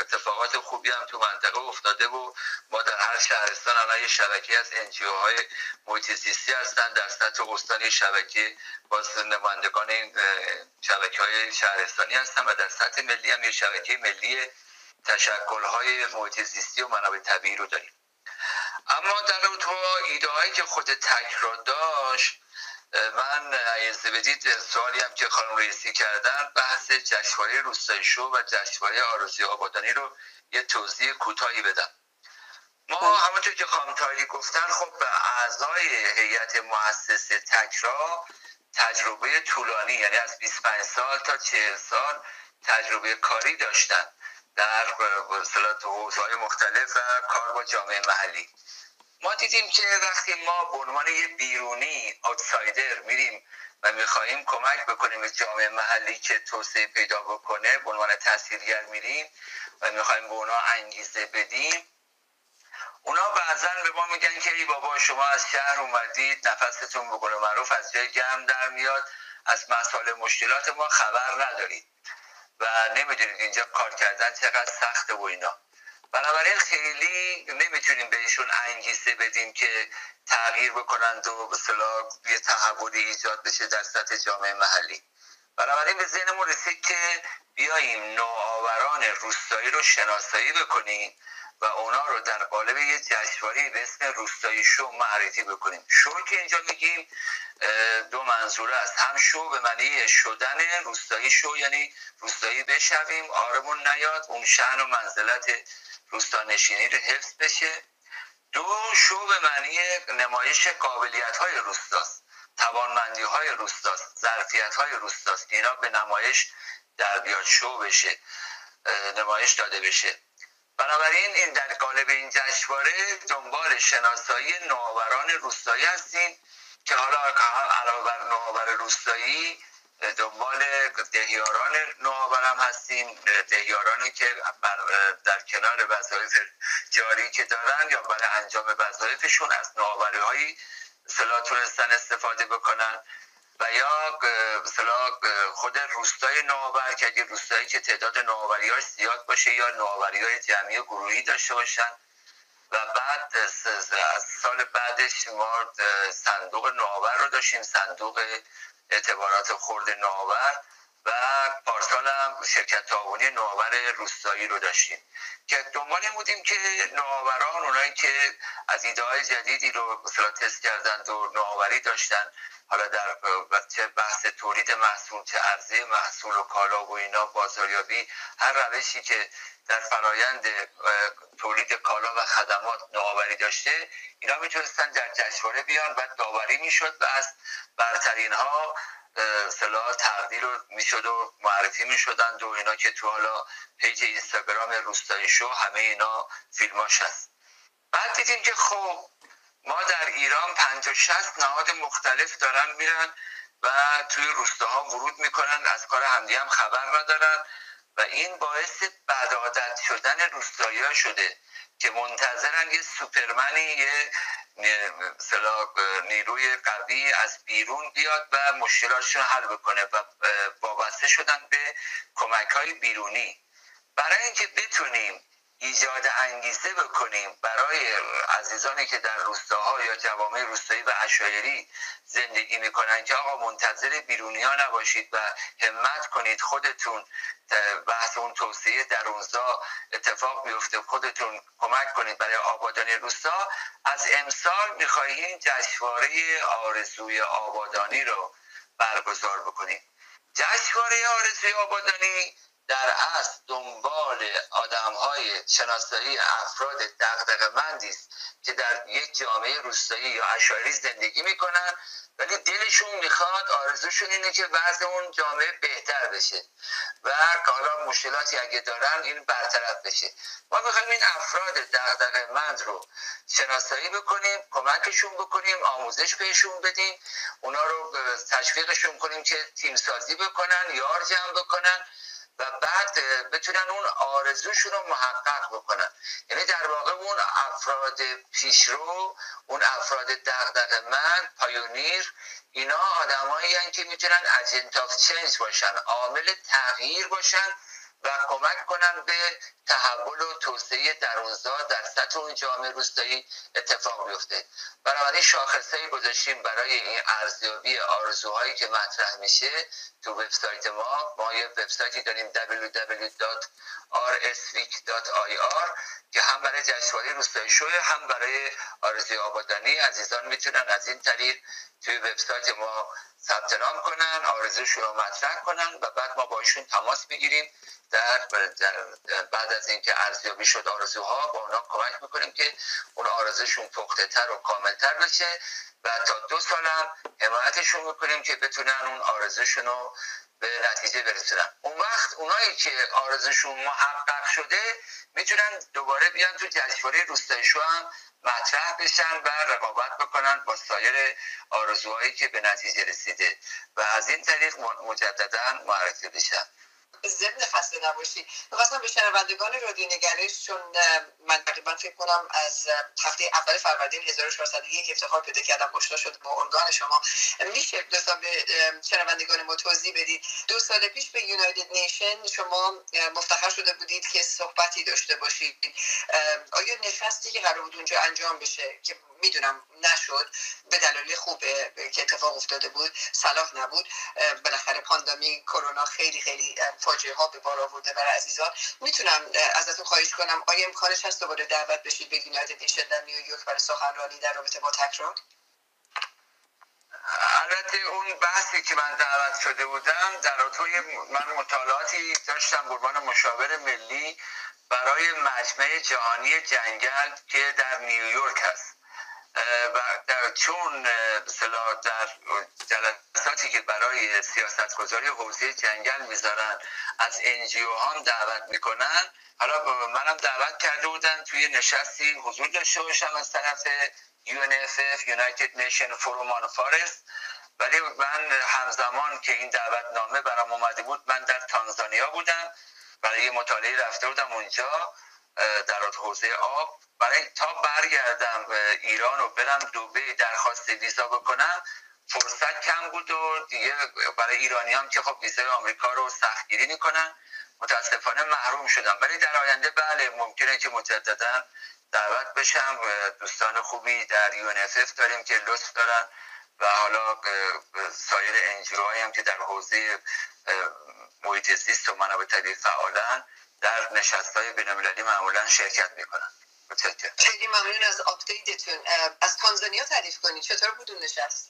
اتفاقات خوبی هم تو منطقه افتاده و ما در هر شهرستان الان یه شبکه از ان جی او های محیط زیستی هستن، در سطح استانی شبکه با نمایندگان این شبکه های شهرستانی هستن و در سطح ملی هم یه شبکه ملی تشکل های محیط زیستی و منابع طبیعی رو داریم. اما در اون تو ایده هایی که خود تکرار داشت، من عیزه بدید سوالی هم که خانم رئیسی کردن، بحث جشنواره روستایی شو و جشنواره آرزوی آبادانی رو یه توضیح کوتاهی بدم. ما همونطور که خانم طاهری گفتن، خب به اعضای هیئت مؤسسه تکرار تجربه طولانی، یعنی از بیست و پنج سال تا چهل سال تجربه کاری داشتن در حوزه‌های مختلف و کار با جامعه محلی. ما دیدیم که وقتی ما به عنوان یه بیرونی آوتسایدر میریم و میخواییم کمک بکنیم به جامعه محلی که توسعه پیدا بکنه، به عنوان تاثیرگر میریم و میخواییم به اونا انگیزه بدیم، اونا بعضن به ما میگن که ای بابا شما از شهر اومدید، نفستون به قول معروف از جای گرم در میاد، از مسائل مشکلات ما خبر ندارید و نمیدونید اینجا کار کردن چقدر سخته و اینا. بنابراین خیلی نمیتونیم بهشون انگیزه بدیم که تغییر بکنند و به اصطلاح یه تحولی ایجاد بشه در سطح جامعه محلی. بنابراین به ذهنمون رسید که بیاییم نوآوران روستایی رو شناسایی بکنیم و اونا رو در قالب یه جشنواره به اسم روستایی شو معرفی بکنیم. شو که اینجا میگیم دو منظوره است، هم شو به معنی شدن، روستایی شو یعنی روستایی بشویم، آرمون نیاد، اون شأن و منزلت روستانشینی رو حفظ بشه. دو، شو به معنی نمایش قابلیت‌های روستاست، توانمندی‌های روستاست، ظرفیت‌های روستاست، اینا به نمایش در بیاد، شو بشه، نمایش داده بشه. بنابراین این در قالب این جشنواره دنبال شناسایی نوآوران روستایی هستیم که حالا علاوه بر نوآور روستایی دنبال دهیاران نوآور هم هستیم، دهیارانی که در کنار وظایف جاری که دارن یا برای انجام وظایفشون از نوآوری‌هایی مثلا تونستن استفاده بکنن و یا مثلا خود روستای نوآور که اگه روستایی که تعداد نوآوری‌هاش زیاد باشه یا نوآوری‌های جمعی و گروهی داشته باشن. و بعد از سال بعدش ما صندوق نوآور رو داشتیم، صندوق اعتبارات خرد نوآور، و پارسال هم شرکت تعاونی نوآور روستایی رو داشتیم که دنبال این بودیم که نوآوران، اونایی که از ایده‌های جدیدی رو مثلا تست کردند و نوآوری داشتن، حالا در چه بحث تولید محصول، چه عرضه محصول و کالا و اینا، بازاریابی، هر روشی که در فرایند تولید کالا و خدمات نوآوری داشته، اینا میتونستن در جشنواره بیان و داوری میشد و از برترین ها اصطلاح تقدیر میشد و معرفی میشدند و اینا که تو حالا پیج اینستاگرام روستایی شو همه اینا فیلماش هست. بعد دیدیم که خب ما در ایران پنجاه شصت نهاد مختلف دارن میرن و توی روستاها ورود میکنن، از کار همدیگه هم خبر ندارن و این باعث بدعادت شدن روستایی‌ها شده که منتظرن یه سوپرمنی، یه مثلا نیروی قوی از بیرون بیاد و مشکلاتشون حل بکنه و وابسته شدن به کمک‌های بیرونی. برای اینکه بتونیم ایجاد انگیزه بکنیم برای عزیزانی که در روستاها یا جوامع روستایی و عشایری زندگی میکنن که آقا منتظر بیرونی ها نباشید و همت کنید خودتون بحث اون توصیه در اونزا اتفاق بیفته، خودتون کمک کنید برای آبادانی روستا، از امسال میخواییم جشنواره آرزوی آبادانی رو برگزار بکنیم. جشنواره آرزوی آبادانی در اصل دنبال آدم‌های شناسایی افراد دغدغه‌مندی است که در یک جامعه روستایی یا عشایری زندگی میکنن ولی دلشون میخواد، آرزوشون اینه که وضع اون جامعه بهتر بشه و حالا مشکلاتی اگه دارن این برطرف بشه. ما میخوایم این افراد دغدغه‌مند رو شناسایی بکنیم، کمکشون بکنیم، آموزش بهشون بدیم، اونا رو تشویقشون کنیم که تیم سازی بکنن، یار جمع بکنن و بعد بتونن اون آرزوشون رو محقق بکنن. یعنی در واقع اون افراد پیشرو، اون افراد دغدغه‌مند، پایونیر، اینا آدمایی هستن که میتونن اجنت آف چنج باشن، عامل تغییر باشن و کمک کنن به تحول و توسعه درونزا در سطح اون جامعه روستایی اتفاق بیفته. بنابراین شاخصه‌ای گذاشتیم برای این ارزیابی آرزوهایی که مطرح میشه تو وبسایت ما. ما یه وبسایتی داریم دبلیو دبلیو دبلیو دات آر اس ویک دات آی آر که هم برای جشنواره روستایی شو هم برای آرزوی آبادانی عزیزان میتونن از این طریق توی وبسایت ما ثبت نام کنن، آرزوشون رو مطرح کنن و بعد ما باشون تماس میگیریم. در بعد از اینکه ارزیابی شد آرزوها، با اونا کمک میکنیم که اون آرزوشون پخته تر و کامل تر بشه و تا دو سال هم حمایتشون میکنیم که بتونن اون آرزوشون رو به نتیجه برسونن. اون وقت اونایی که آرزوشون محقق شده میتونن دوباره بیان تو جشنواره روستایی شو هم مطرح بشن و رقابت بکنن با سایر آرزوهایی که به نتیجه رسیده و از این طریق مجددا معرفی بشن. ضمن خسته نباشی، میخواستم به شنوندگان رادیو نگرش، چون من تقریبا فکر کنم از هفته اول فروردین هزار و چهارصد و یک افتخار پیدا کردم، آشنا شد با ارگان شما. میشه دوستان به شنوندگان ما توضیح بدید دو سال پیش به یونایتد نیشن شما مفتخر شده بودید که صحبتی داشته باشید، آیا نشستی که قرار بود اونجا انجام بشه که میدونم نشد به دلایل خوبه که اتفاق افتاده بود، صلاح نبود، بالاخره پاندمی کرونا خیلی خیلی فاجعه ها به بار آورده برای عزیزان، میتونم ازتون خواهش کنم آیا امکانش هست دوباره دعوت بشید به یونایتد نیشن در نیویورک برای سخنرانی در رابطه با تکرار؟ البته اون بحثی که من دعوت شده بودم در طی من مطالعاتی داشتم به عنوان مشاور ملی برای مجمع جهانی جنگل که در نیویورک هست و در چون مثلا در جلساتی که برای سیاستگذاری حوزه جنگل میذارن از ان جی او هم دعوت میکنن، حالا منم دعوت کرده بودن توی نشستی حضور داشته باشم از طرف یو ان اف اف United Nation Forum on Forest، ولی من همزمان که این دعوتنامه برام اومده بود من در تانزانیا بودم، برای مطالعه رفته بودم اونجا در حوزه آب، برای تا برگردم ایران و برم دبی درخواست ویزا بکنم فرصت کم بود و دیگه برای ایرانی هم که خب ویزای آمریکا رو سختگیری میکنن متاسفانه محروم شدم، ولی در آینده بله ممکنه که مجددا دعوت بشم. دوستان خوبی در یو ان اف اف داریم که لطف دارن و حالا سایر انجیوهایی هم که در حوزه محیط زیست و منابع طبیعی فعالن در نشستهای بین‌المللی معمولا شرکت میکنن. خیلی ممنون از آپدیتتون. از تانزانیا تعریف کنید، چطور بود اون نشست؟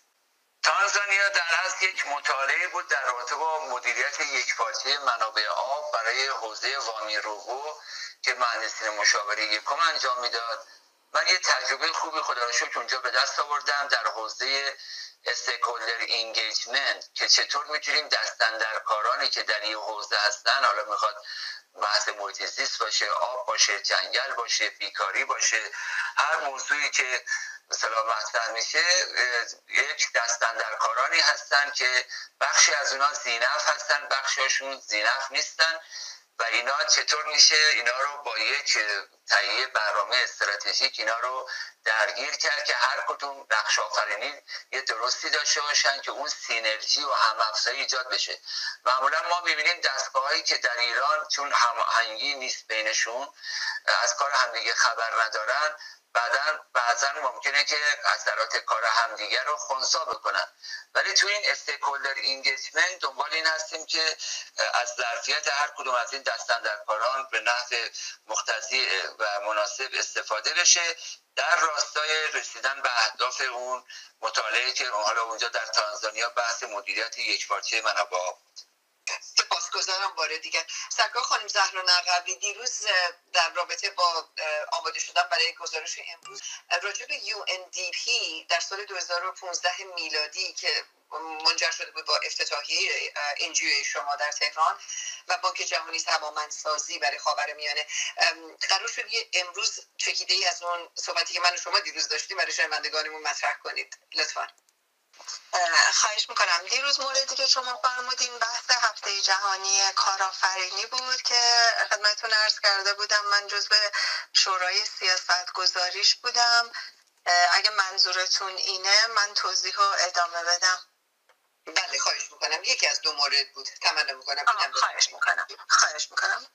تانزانیا در اصل یک مطالعه بود در رابطه با مدیریت یکپارچه منابع آب برای حوزه وامیروگو که مهندسین مشاوره یکم انجام میداد. من یه تجربه خوبی خدا را شکر اونجا به دست آوردم در حوزه استیک‌هولدر اینگیجمنت که چطور میتونیم دست‌اندرکارانی که در این حوزه هستن، حالا میخواد بحث محیط زیست باشه، آب باشه، جنگل باشه، بیکاری باشه، هر موضوعی که مثلا مطرح میشه یک دست‌اندرکارانی هستن که بخشی از اونا زینف هستن، بخشی هاشون زینف نیستن و اینا چطور میشه اینا رو با یک تهیه برنامه استراتژیک اینا رو درگیر کرد که هر کدوم نقش آفرینی یه درستی داشته باشن که اون سینرژی و هم‌افزایی ایجاد بشه. معمولا ما می‌بینیم دستگاه‌هایی که در ایران چون هماهنگی نیست بینشون، از کار همدیگه خبر ندارن، بعدا بعضا ممکنه که اثرات کار همدیگه رو خنثی بکنن. ولی تو این استیکولدر اینگیجمنت دنبال این هستیم که از ظرفیت هر کدوم از این دست‌اندرکاران به نحو مقتضی و مناسب استفاده بشه در راستای رسیدن به اهداف اون مطالعه که حالا اونجا در تانزانیا بحث مدیریت یکپارچه منابع بود. سپاسگزارم باره دیگر. سرکار خانم زهرا نقوی دیروز در رابطه با آماده شدن برای گزارش امروز راجع به یو ان دی پی در سال دو هزار و پانزده میلادی که منجر شده بود با افتتاحیه ان جی او شما در تهران و بانک جهانی توانمندسازی برای خاورمیانه، قرار شد امروز چکیده ای از اون صحبتی که من و شما دیروز داشتیم برای شنوندگانمون مطرح کنید لطفاً. خواهش میکنم. دیروز موردی که شما فرمودین بحث هفته جهانی کارآفرینی بود که خدمتتون عرض کرده بودم من جزو شورای سیاست گذاریش بودم. اگه منظورتون اینه من توضیح رو ادامه بدم. بله خواهش میکنم. یکی از دو مورد بود. تمنا میکنم. خواهش میکنم. خواهش میکنم.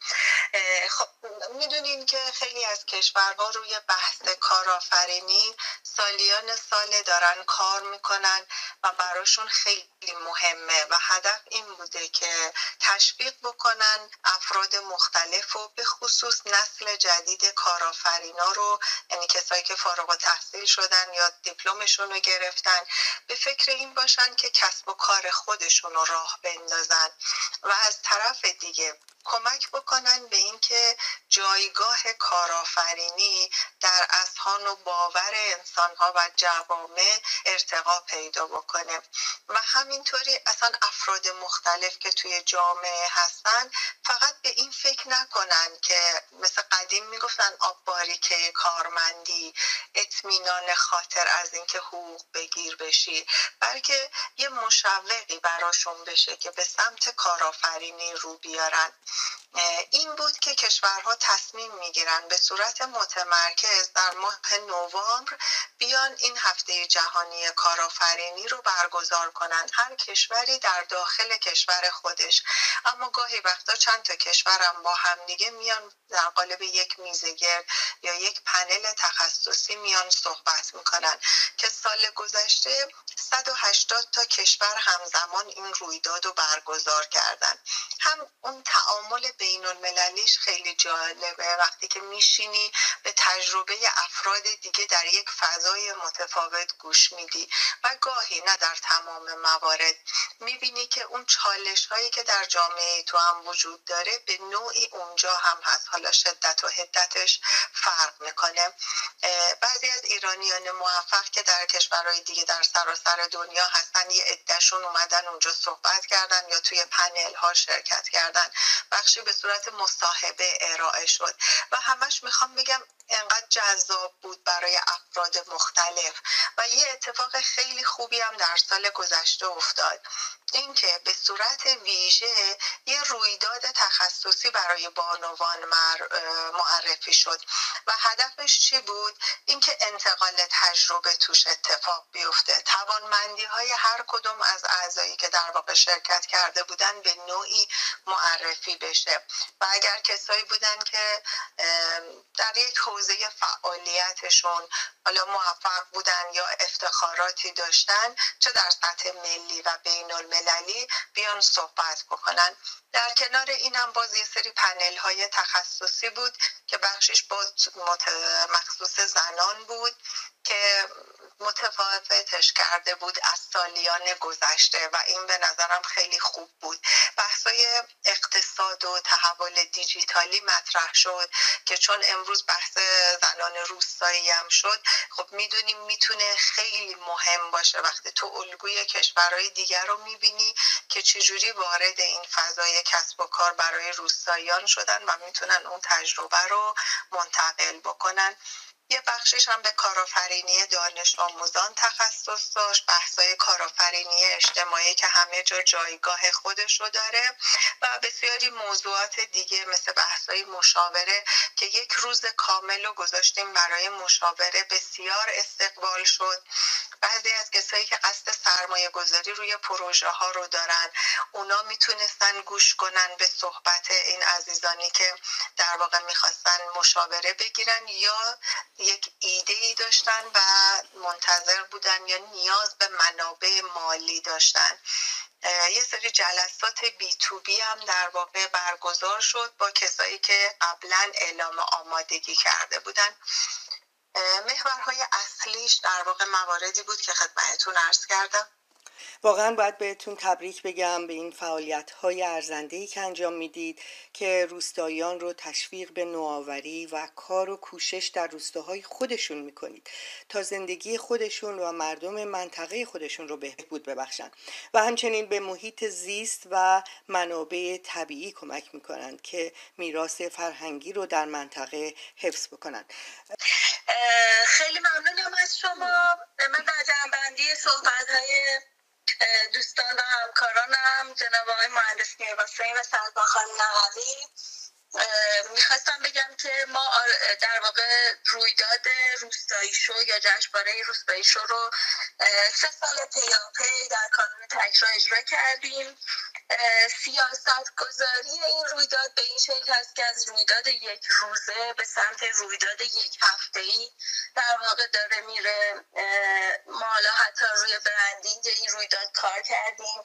خب میدونین که خیلی از کشورها روی بحث کارآفرینی سالیان ساله دارن کار میکنن و براشون خیلی مهمه و هدف این بوده که تشویق بکنن افراد مختلف و به خصوص نسل جدید کارآفرینا رو، یعنی کسایی که فارغ التحصیل شدن یا دیپلمشون رو گرفتن، به فکر این باشن که کسب و کار خودشون رو راه بندازن و از طرف دیگه کمک بکنن به اینکه جایگاه کارآفرینی در اذهان و باور انسانها و جوامع ارتقا پیدا بکنه و همینطوری اصلا افراد مختلف که توی جامعه هستن فقط به این فکر نکنن که مثل قدیم میگفتن آب باریکه کارمندی، اطمینان خاطر از اینکه حقوق بگیر بشی، بلکه یه مشوقی براشون بشه که به سمت کارآفرینی رو بیارن. این بود که کشورها تصمیم میگیرن به صورت متمرکز در ماه نوامبر بیان این هفته جهانی کارآفرینی رو برگزار کنن، هر کشوری در داخل کشور خودش. اما گاهی وقتا چند تا کشورم با هم دیگه میان در قالب یک میزگرد یا یک پنل تخصصی میان صحبت میکنن که سال گذشته صد و هشتاد تا کشور همزمان این رویداد رو برگزار کردن. هم اون تعامل بین المللیش خیلی جالبه وقتی که میشینی به تجربه افراد دیگه در یک فضای متفاوت گوش میدی و گاهی نه در تمام موارد میبینی که اون چالش هایی که در جامعه تو هم وجود داره به نوعی اونجا هم هست، حالا شدت و حدتش فرق میکنه. بعضی از ایرانیان موفق که در کشورهای دیگه در سراسر دنیا هستن یه عدهشون اومدن اونجا صحبت کردن یا توی پنل ها شرکت کردن، بخشی به صورت مصاحبه ارائه شد و همش میخوام بگم انقدر جذاب بود برای افراد مختلف. و یه اتفاق خیلی خوبی هم در سال گذشته افتاد، اینکه به صورت ویژه یه رویداد تخصصی برای بانوان معرفی شد و هدفش چی بود؟ اینکه انتقال تجربه توش اتفاق بیفته، توانمندی های هر کدوم از اعضایی که در واقع شرکت کرده بودن به نوعی معرفی بشه و اگر کسایی بودن که در یک حوزه فعالیتشون حالا موفق بودن یا افتخاراتی داشتن چه در سطح ملی و بین المللی بیان صحبت بکنن. در کنار اینم باز یه سری پنل های تخصصی بود که بخشش باز مخصوص زنان بود که متفاوتش کرده بود از سالیان گذشته و این به نظرم خیلی خوب بود. بحثای اقتصاد و تحول دیجیتالی مطرح شد که چون امروز بحث زنان روستایی هم شد، خب میدونیم میتونه خیلی مهم باشه وقتی تو الگوی کشورهای دیگر رو میبینی که چجوری وارد این فضای کسب و کار برای روستاییان شدن و میتونن اون تجربه رو منتقل بکنن. یه بخشش هم به کارآفرینی دانش آموزان تخصص داشت، بحث‌های کارآفرینی اجتماعی که همه جا جایگاه خودش رو داره و بسیاری موضوعات دیگه مثل بحث‌های مشاوره که یک روز کامل رو گذاشتیم برای مشاوره، بسیار استقبال شد. بعضی از کسایی که قصد سرمایه گذاری روی پروژه ها رو دارن اونا میتونستن گوش کنن به صحبت این عزیزانی که در واقع میخواستن مشاوره بگیرن یا یک ایده ای داشتن و منتظر بودن یا نیاز به منابع مالی داشتن. یه سری جلسات بی تو بی هم در واقع برگزار شد با کسایی که قبلا اعلام آمادگی کرده بودن. محورهای اصلیش در واقع مواردی بود که خدمتتون عرض کردم. واقعا باید بهتون تبریک بگم به این فعالیت‌های ارزنده‌ای که انجام میدید که روستاییان رو تشویق به نوآوری و کار و کوشش در روستاهای خودشون میکنید تا زندگی خودشون و مردم منطقه خودشون رو بهبود ببخشن و همچنین به محیط زیست و منابع طبیعی کمک میکنند که میراث فرهنگی رو در منطقه حفظ بکنن. خیلی ممنونم از شما. من در جنبندی صحبت‌های دوستان و همکارانم جناب آقای مهندس میرقاسمی و سربا خانم نقوی میخواستم بگم که ما در واقع رویداد روستایی شو یا جشنواره روستایی شو رو سه سال پیاپی در کانون تکرا اجرا کردیم. سیاست گذاری این رویداد به این شکل هست که از رویداد یک روزه به سمت رویداد یک هفته‌ای در واقع داره میره. ما حالا حتی روی برندینگ این رویداد کار کردیم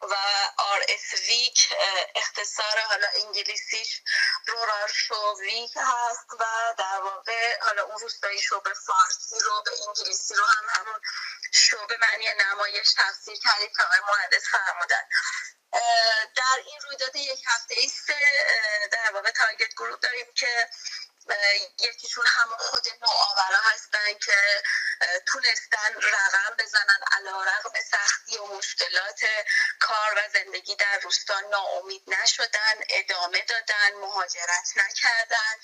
و آر اس ویک اختصار حالا انگلیسیش رورالشو ویک هست و در واقع حالا اون روستایی شو به فارسی رو به انگلیسی رو هم همون شو به معنی نمایش تفسیر کردیم که آقای مهندس فرمودن. در این رویداد یک هفته ای سه در واقع تارگت گروپ داریم که یکیشون هم خود نوآورا هستن که تونستن رقم بزنن علی‌رغم سختی و مشکلات کار و زندگی در روستا ناامید نشدن، ادامه دادن، مهاجرت نکردن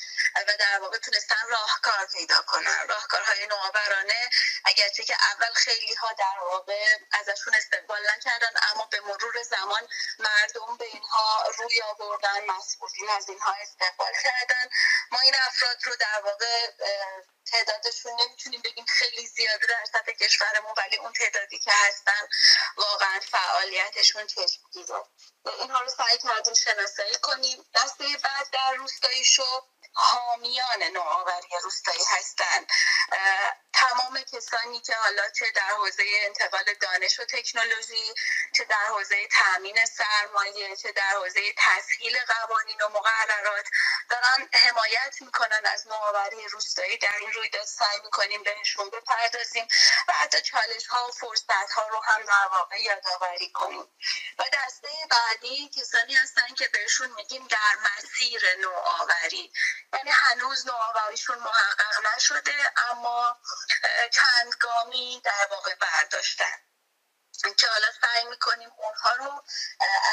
و در واقع تونستن راهکار پیدا کنن، راهکارهای نوآورانه، اگرچه که اول خیلی ها در واقع ازشون استقبال نکردن اما به مرور زمان مردم به اینها روی آوردن، مسئولین از اینها استقبال کردن. ما این افراد رو در واقع تعدادشون نمیتونیم بگیم خیلی زیاده در سطح کشورمون ولی اون تعدادی که هستن واقعا فعالیتشون چشمگیره. اینها رو سعی کردیم شناسایی کنیم. دسته بعد در روستایی شو حامیان نوآوری روستایی هستند. تمام کسانی که حالا چه در حوزه انتقال دانش و تکنولوژی، چه در حوزه تامین سرمایه، چه در حوزه تسهیل قوانین و مقررات دارن حمایت میکنن از نوآوری روستایی، در این رویداد سعی میکنیم بهشون بپردازیم و حتی چالش ها و فرصت ها رو هم در واقع یادآوری کنیم. و دسته بعدی کسانی هستن که بهشون میگیم در مسیر نوآوری، یعنی هنوز نوآوریشون محقق نشده اما چند گامی در واقع برداشتن که حالا سعی میکنیم اونها رو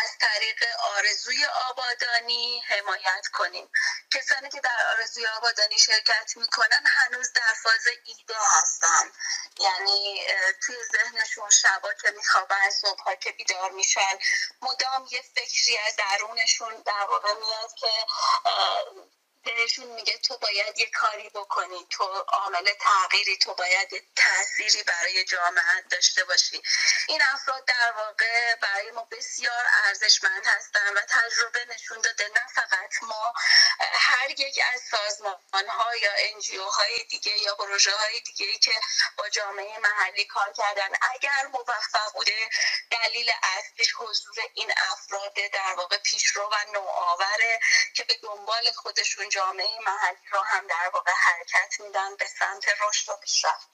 از طریق آرزوی آبادانی حمایت کنیم. کسانی که در آرزوی آبادانی شرکت میکنن هنوز در فاز ایده هستن، یعنی توی ذهنشون شبا که میخوابن، صبحا که بیدار میشن، مدام یه فکری از درونشون در واقع میاد که دلشون میگه تو باید یه کاری بکنی، تو عامل تغییری، تو باید یه تأثیری برای جامعه داشته باشی. این افراد در واقع برای ما بسیار ارزشمند هستن و تجربه نشون داده نه فقط ما، هر یک از سازمان‌ها یا انجیو های دیگه یا پروژه های دیگه که با جامعه محلی کار کردن اگر موفق بوده دلیل اصلیش حضور این افراد در واقع پیشرو و نوآوره که به دنبال خودشون جامعه محلی رو هم در واقع حرکت میدن به سمت رشد و پیشرفت.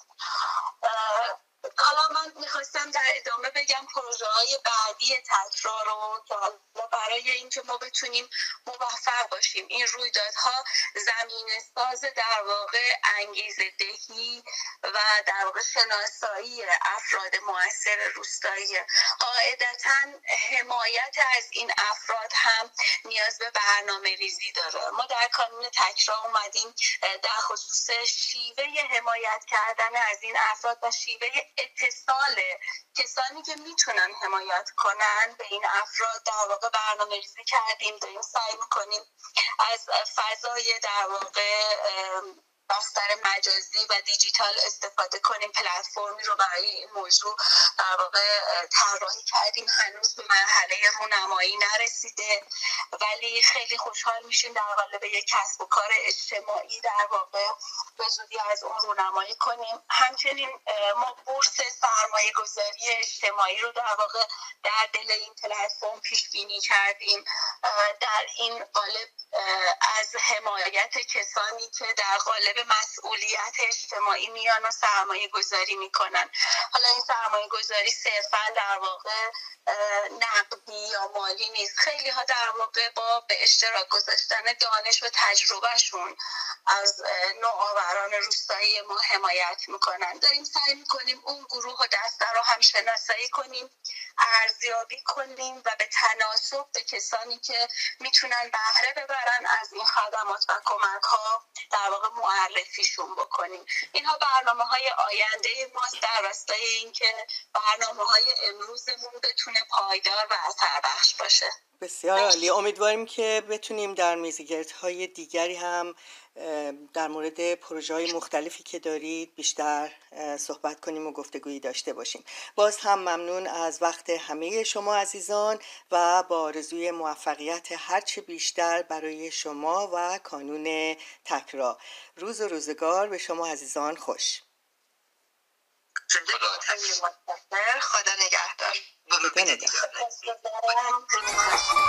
حالا من میخواستم در ادامه بگم پروژه های بعدی تکرار رو تا برای اینکه ما بتونیم موفق باشیم این رویدادها زمینه ساز در واقع انگیزه دهی و در واقع شناسایی افراد مؤثر روستایی. قاعدتاً حمایت از این افراد هم نیاز به برنامه ریزی داره. ما در کانون تکرار اومدیم در خصوص شیوه حمایت کردن از این افراد و شیوه اتصال کسانی که میتونن حمایت کنن به این افراد در واقع برنامه ریزی کردیم. داریم سعی میکنیم از فضای در واقع بستر مجازی و دیجیتال استفاده کنیم. پلتفرمی رو برای این موضوع در واقع طراحی کردیم، هنوز به مرحله رونمایی نرسیده ولی خیلی خوشحال میشیم در قالب یک کسب و کار اجتماعی در واقع به زودی از اون رونمایی کنیم. همچنین ما بورس سرمایه گذاری اجتماعی رو در واقع در دل این پلتفرم پیش بینی کردیم، در این قالب از حمایت کسانی که در قالب به مسئولیت اجتماعی میان و سرمایه گذاری میکنن. حالا این سرمایه گذاری صرفا در واقع نقدی یا مالی نیست، خیلی ها در واقع با به اشتراک گذاشتن دانش و تجربهشون از نوآوران روستایی ما حمایت میکنن. داریم سعی میکنیم اون گروه و دسته رو هم شناسایی کنیم، ارزیابی کنیم و به تناسب به کسانی که میتونن بهره ببرن از این خدمات و کمک ها در واقع معرفیشون بکنیم. اینها برنامه های آینده ماست در راستای اینکه برنامه های امروزمون بتونه پایدار و اثر بخش باشه. بسیار عالی، امیدواریم که بتونیم در میزگردهای دیگری هم در مورد پروژه‌های مختلفی که دارید بیشتر صحبت کنیم و گفتگویی داشته باشیم. باز هم ممنون از وقت همه شما عزیزان و با آرزوی موفقیت هرچه بیشتر برای شما و کانون تکرار. روز و روزگار به شما عزیزان خوش. خدا نگهدار. خدا نگهدار.